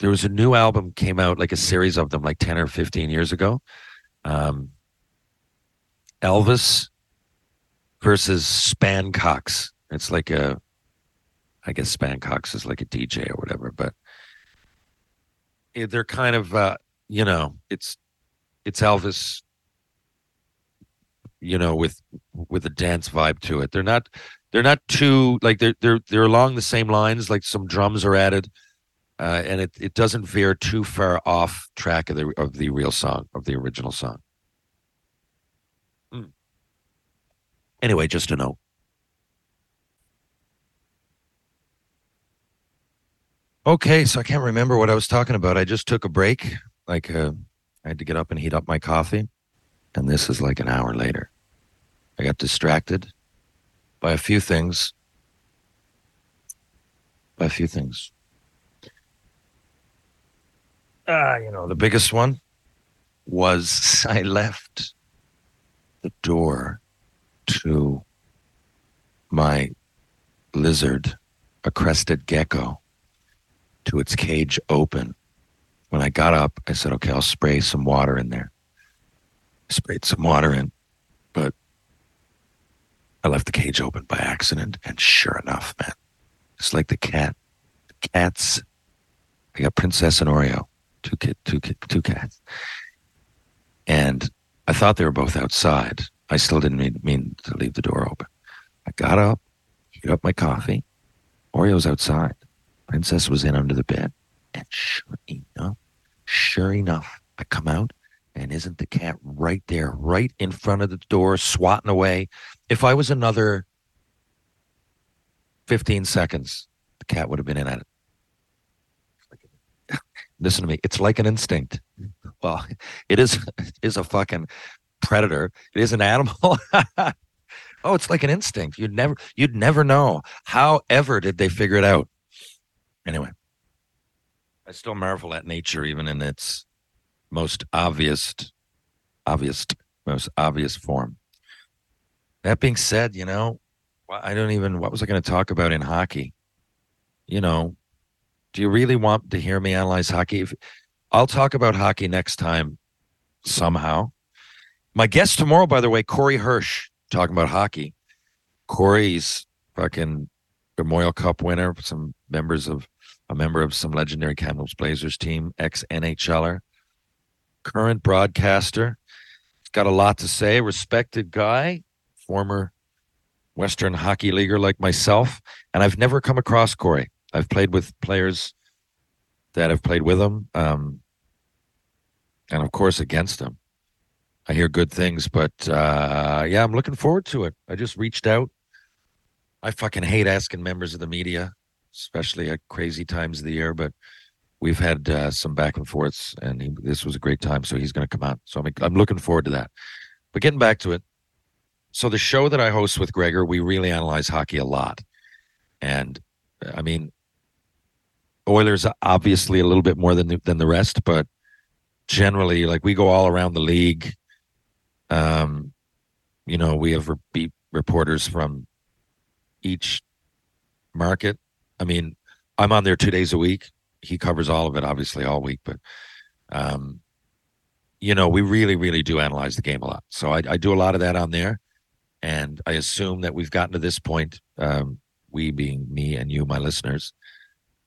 a new album came out, like a series of them, like 10 or 15 years ago. Elvis versus Spancox. It's like I guess Spancox is like a DJ or whatever, but they're kind of, it's Elvis, with a dance vibe to it. They're not too like they're along the same lines. Like some drums are added, and it doesn't veer too far off track of the real song, of the original song. Anyway, just a note. Okay, so I can't remember what I was talking about. I just took a break. Like I had to get up and heat up my coffee, and this is like an hour later. I got distracted by a few things. The biggest one was I left the door to my lizard, a crested gecko, to its cage open. When I got up, I said, okay, I'll spray some water in there. Sprayed some water in, but I left the cage open by accident, and sure enough, man, it's like the cats. I got Princess and Oreo, two cats, and I thought they were both outside. I still didn't mean to leave the door open. I got up, heat up my coffee. Oreo's outside. Princess was in under the bed, and sure enough, I come out. And isn't the cat right there, right in front of the door, swatting away? If I was another 15 seconds, the cat would have been in at it. Listen to me. It's like an instinct. Well, it is a fucking predator. It is an animal. Oh, it's like an instinct. You'd never know. However did they figure it out? Anyway, I still marvel at nature, even in its most obvious form. That being said, what was I going to talk about in hockey? Do you really want to hear me analyze hockey? I'll talk about hockey next time somehow. My guest tomorrow, by the way, Corey Hirsch, talking about hockey. Corey's fucking Memorial Cup winner, a member of some legendary Kamloops Blazers team, ex-NHLer. Current broadcaster. He's got a lot to say. Respected guy, former Western Hockey Leaguer like myself. And I've never come across Corey. I've played with players that have played with him, and of course against him. I hear good things, but yeah, I'm looking forward to it. I just reached out. I fucking hate asking members of the media, especially at crazy times of the year, but we've had some back and forths, and this was a great time, so he's going to come out. So I'm looking forward to that. But getting back to it, so the show that I host with Gregor, we really analyze hockey a lot. And, I mean, Oilers obviously a little bit more than the rest, but generally, like, we go all around the league. You know, we have reporters from each market. I mean, I'm on there 2 days a week. He covers all of it, obviously, all week. But, you know, we really, really do analyze the game a lot. So I do a lot of that on there. And I assume that we've gotten to this point, we being me and you, my listeners,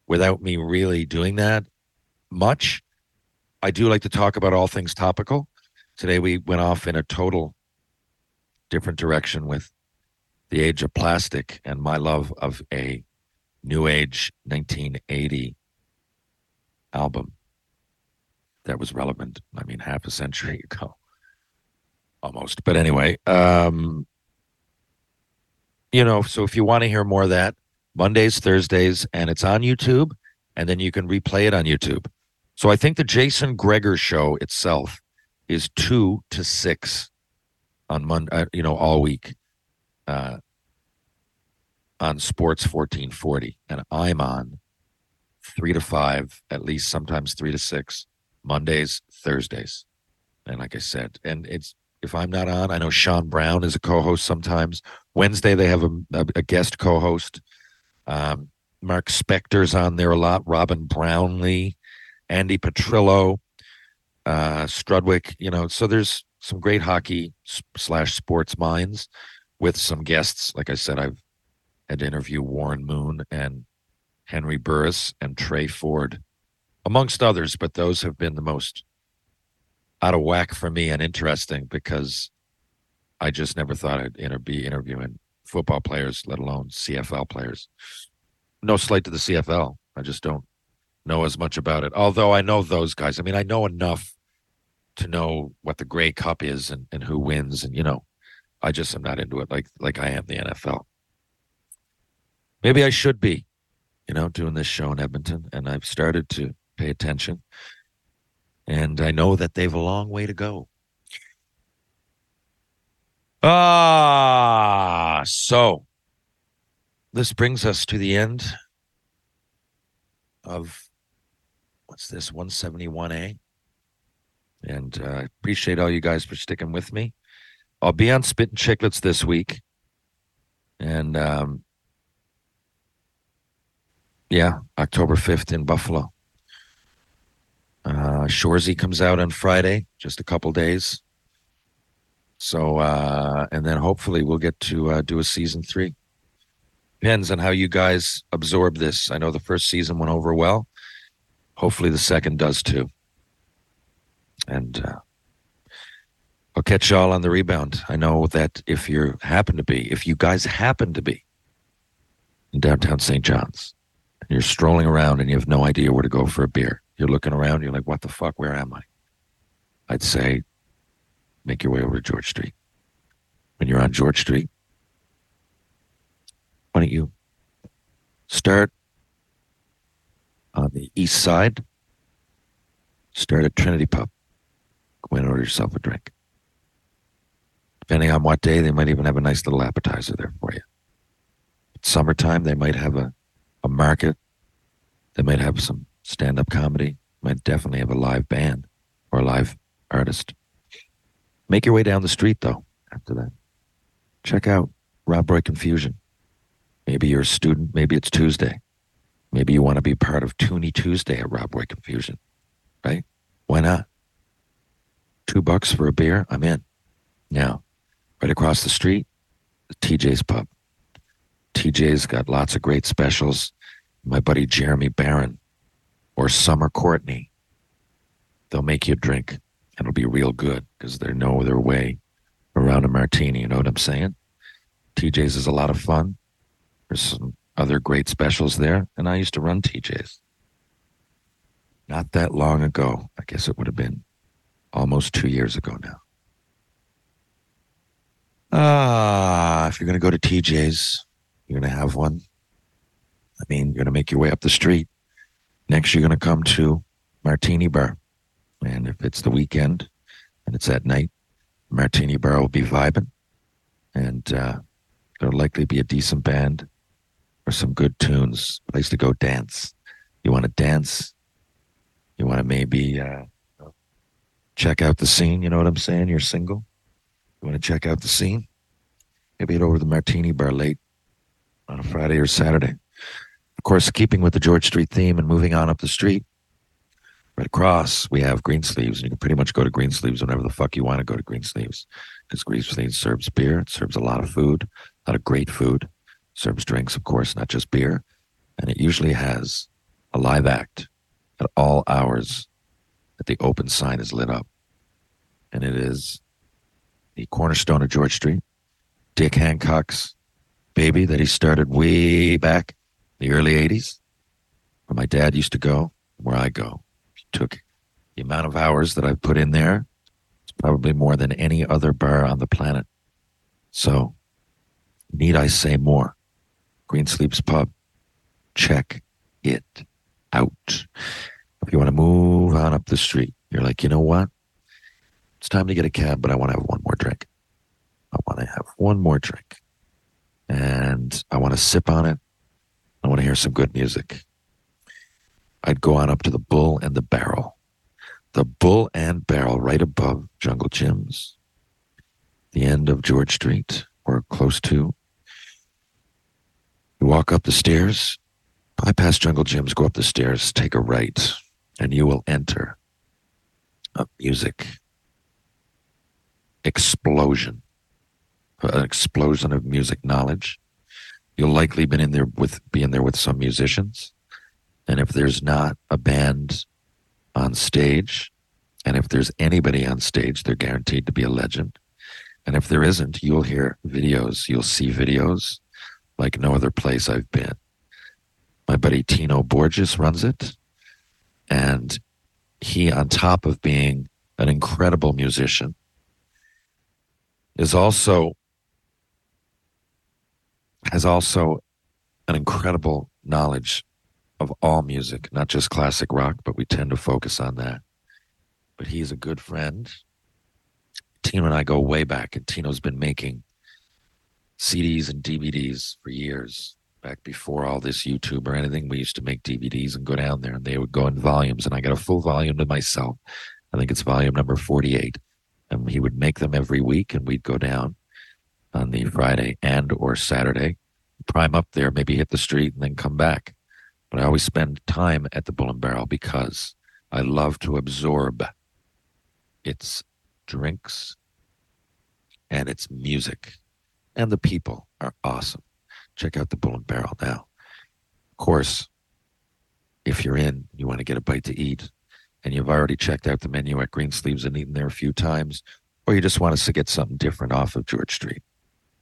without me really doing that much. I do like to talk about all things topical. Today we went off in a total different direction with The Age of Plastic and my love of a new age 1980 album that was relevant, I mean, half a century ago. Almost. But anyway, you know, so if you want to hear more of that, Mondays, Thursdays, and it's on YouTube, and then you can replay it on YouTube. So I think the Jason Gregor show itself is 2 to 6 on Monday, you know, all week on Sports 1440. And I'm on 3 to 5, at least sometimes 3 to 6, Mondays, Thursdays. And like I said, and it's, if I'm not on, I know Sean Brown is a co-host sometimes. Wednesday, they have a guest co-host. Mark Spector's on there a lot. Robin Brownlee, Andy Petrillo, Strudwick. You know, so there's some great hockey / sports minds with some guests. Like I said, I've had to interview Warren Moon and Henry Burris and Trey Ford, amongst others. But those have been the most out of whack for me and interesting, because I just never thought I'd be interviewing football players, let alone CFL players. No slight to the CFL. I just don't know as much about it. Although I know those guys. I mean, I know enough to know what the Grey Cup is and who wins. And, you know, I just am not into it like I am the NFL. Maybe I should be, you know, doing this show in Edmonton. And I've started to pay attention. And I know that they have a long way to go. So this brings us to the end of, what's this, 171A. And I appreciate all you guys for sticking with me. I'll be on Spit and Chiclets this week. And, yeah, October 5th in Buffalo. Shorzy comes out on Friday, just a couple days. So, and then hopefully we'll get to do a season 3. Depends on how you guys absorb this. I know the first season went over well. Hopefully the second does too. And I'll catch y'all on the rebound. I know that if you guys happen to be in downtown St. John's and you're strolling around and you have no idea where to go for a beer, you're looking around, you're like, what the fuck, where am I? I'd say, make your way over to George Street. When you're on George Street, why don't you start on the east side, start at Trinity Pub, go in and order yourself a drink. Depending on what day, they might even have a nice little appetizer there for you. But summertime, they might have a market, they might have some stand-up comedy, might definitely have a live band or a live artist. Make your way down the street, though, after that. Check out Rob Roy Confusion. Maybe you're a student. Maybe it's Tuesday. Maybe you want to be part of Toonie Tuesday at Rob Roy Confusion, right? Why not? $2 for a beer? I'm in. Now, right across the street, TJ's Pub. TJ's got lots of great specials. My buddy Jeremy Barron or Summer Courtney, they'll make you a drink, and it'll be real good because they know their way around a martini. You know what I'm saying? TJ's is a lot of fun. There's some other great specials there. And I used to run TJ's not that long ago. I guess it would have been almost 2 years ago now. If you're going to go to TJ's, you're going to have one. I mean, you're going to make your way up the street. Next, you're going to come to Martini Bar. And if it's the weekend and it's at night, Martini Bar will be vibing. And there'll likely be a decent band or some good tunes. Place to go dance. You want to dance? You want to maybe check out the scene? You know what I'm saying? You're single. You want to check out the scene? Maybe head over to the Martini Bar late on a Friday or Saturday. Of course, keeping with the George Street theme and moving on up the street, right across, we have Greensleeves. And you can pretty much go to Greensleeves whenever the fuck you want to go to Greensleeves. Because Greensleeves serves beer. It serves a lot of food, a lot of great food. It serves drinks, of course, not just beer. And it usually has a live act at all hours that the open sign is lit up. And it is the cornerstone of George Street. Dick Hancock's baby that he started way back in the early 80s. Where my dad used to go, where I go. Took the amount of hours that I've put in there. It's probably more than any other bar on the planet. So, need I say more? Greensleeves Pub. Check it out. If you want to move on up the street, you're like, you know what? It's time to get a cab, but I want to have one more drink. I want to have one more drink. And I want to sip on it. I want to hear some good music. I'd go on up to the Bull and the Barrel. The Bull and Barrel right above Jungle Jim's. The end of George Street, or close to. You walk up the stairs, bypass Jungle Jim's, go up the stairs, take a right, and you will enter a music explosion. An explosion of music knowledge. You'll likely be in there with some musicians. And if there's not a band on stage, and if there's anybody on stage, they're guaranteed to be a legend. And if there isn't, you'll hear videos. You'll see videos like no other place I've been. My buddy Tino Borges runs it. And he, on top of being an incredible musician, has also an incredible knowledge of all music, not just classic rock, but we tend to focus on that. But he's a good friend. Tino and I go way back, and Tino's been making CDs and DVDs for years. Back before all this YouTube or anything, we used to make DVDs and go down there, and they would go in volumes, and I got a full volume to myself. I think it's volume number 48. And he would make them every week, and we'd go down on the Friday and or Saturday, prime up there, maybe hit the street, and then come back. But I always spend time at the Bull and Barrel because I love to absorb its drinks and its music. And the people are awesome. Check out the Bull and Barrel now. Of course, if you're in, you want to get a bite to eat, and you've already checked out the menu at Greensleeves and eaten there a few times, or you just want us to get something different off of George Street.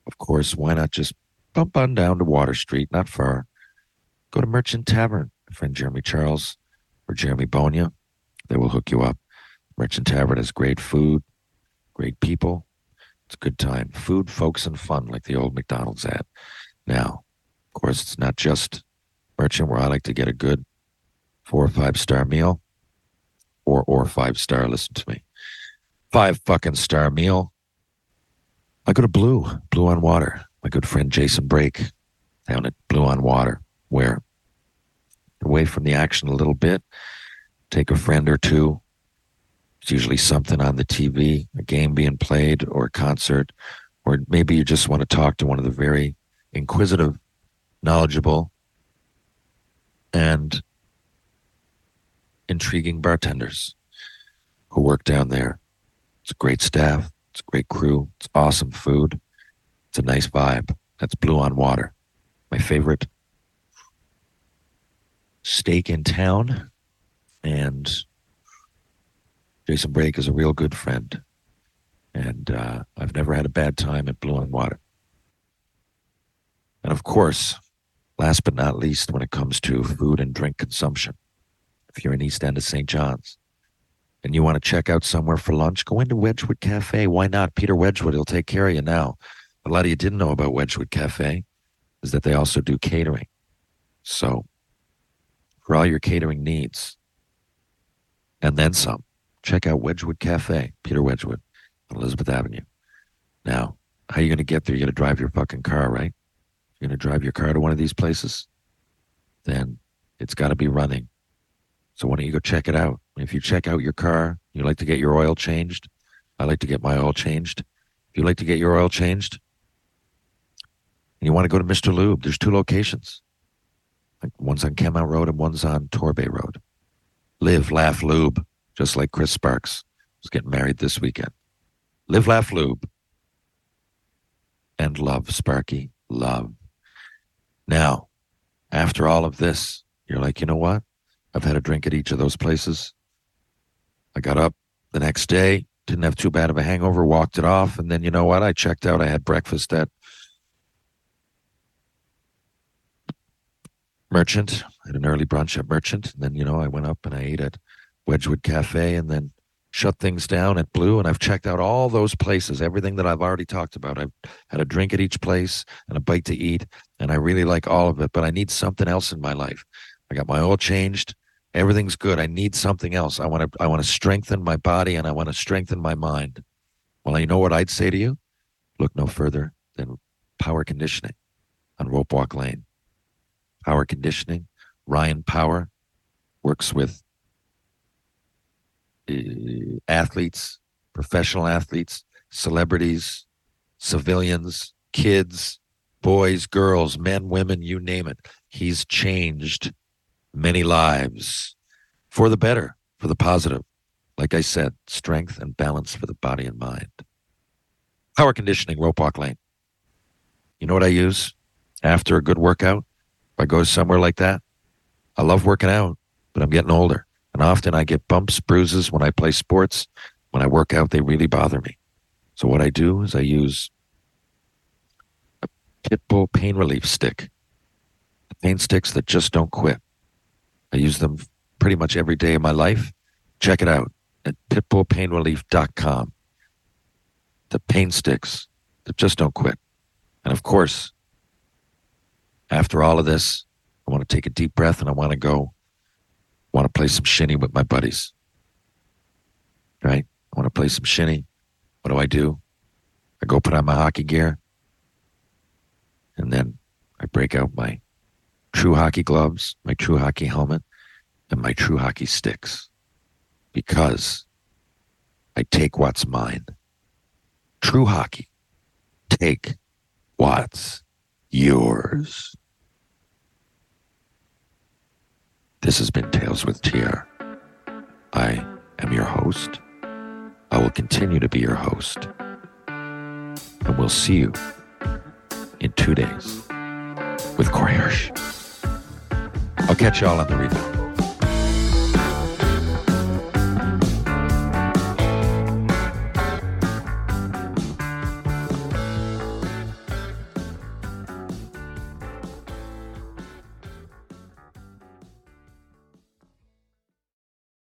Of course, why not just bump on down to Water Street, not far. Go to Merchant Tavern. My friend Jeremy Charles or Jeremy Bonia, they will hook you up. Merchant Tavern has great food, great people. It's a good time. Food, folks, and fun, like the old McDonald's ad. Now, of course, it's not just Merchant where I like to get a good 4 or 5 star meal. 4 or 5 star, listen to me. 5 fucking star meal. I go to Blue on Water. My good friend Jason Brake down at Blue on Water, where away from the action a little bit, take a friend or two. It's usually something on the TV, a game being played or a concert, or maybe you just want to talk to one of the very inquisitive, knowledgeable, and intriguing bartenders who work down there. It's a great staff. It's a great crew. It's awesome food. It's a nice vibe. That's Blue on Water. My favorite steak in town, and Jason Brake is a real good friend, and I've never had a bad time at Blue and Water. And of course, Last but not least, when it comes to food and drink consumption, if you're in East End of St. John's and you want to check out somewhere for lunch, go into Wedgwood Cafe. Why not? Peter Wedgwood, he'll take care of you now. A lot of you didn't know about Wedgwood Cafe is that they also do catering. So for all your catering needs and then some, check out Wedgwood Cafe, Peter Wedgwood, Elizabeth Avenue. Now, how are you going to get there? You're going to drive your fucking car, right? You're going to drive your car to one of these places? Then it's got to be running. So why don't you go check it out? If you check out your car, you like to get your oil changed. I like to get my oil changed. If you like to get your oil changed and you want to go to Mr. Lube, there's two locations. One's on Cammount Road and one's on Torbay Road. Live, laugh, lube, just like Chris Sparks was getting married this weekend. Live, laugh, lube. And love, Sparky, love. Now, after all of this, you're like, you know what? I've had a drink at each of those places. I got up the next day, didn't have too bad of a hangover, walked it off, and then you know what? I checked out. I had breakfast at Merchant. I had an early brunch at Merchant, and then, you know, I went up and I ate at Wedgwood Cafe and then shut things down at Blue, and I've checked out all those places, everything that I've already talked about. I've had a drink at each place and a bite to eat, and I really like all of it, but I need something else in my life. I got my oil changed. Everything's good. I need something else. I want to strengthen my body, and I want to strengthen my mind. Well, you know what I'd say to you? Look no further than Power Conditioning on Rope Walk Lane. Power Conditioning, Ryan Power, works with athletes, professional athletes, celebrities, civilians, kids, boys, girls, men, women, you name it. He's changed many lives for the better, for the positive. Like I said, strength and balance for the body and mind. Power Conditioning, Rope Walk Lane. You know what I use after a good workout? If I go somewhere like that, I love working out, but I'm getting older. And often I get bumps, bruises when I play sports. When I work out, they really bother me. So what I do is I use a Pitbull pain relief stick. The pain sticks that just don't quit. I use them pretty much every day of my life. Check it out at pitbullpainrelief.com. The pain sticks that just don't quit. And of course, after all of this, I want to take a deep breath and I want to go. I want to play some shinny with my buddies, right? I want to play some shinny. What do? I go put on my hockey gear, and then I break out my true hockey gloves, my true hockey helmet, and my true hockey sticks, because I take what's mine. True hockey. Take what's yours. This has been Tales with TR. I am your host. I will continue to be your host. And we'll see you in 2 days with Corey Hirsch. I'll catch y'all on the rebound.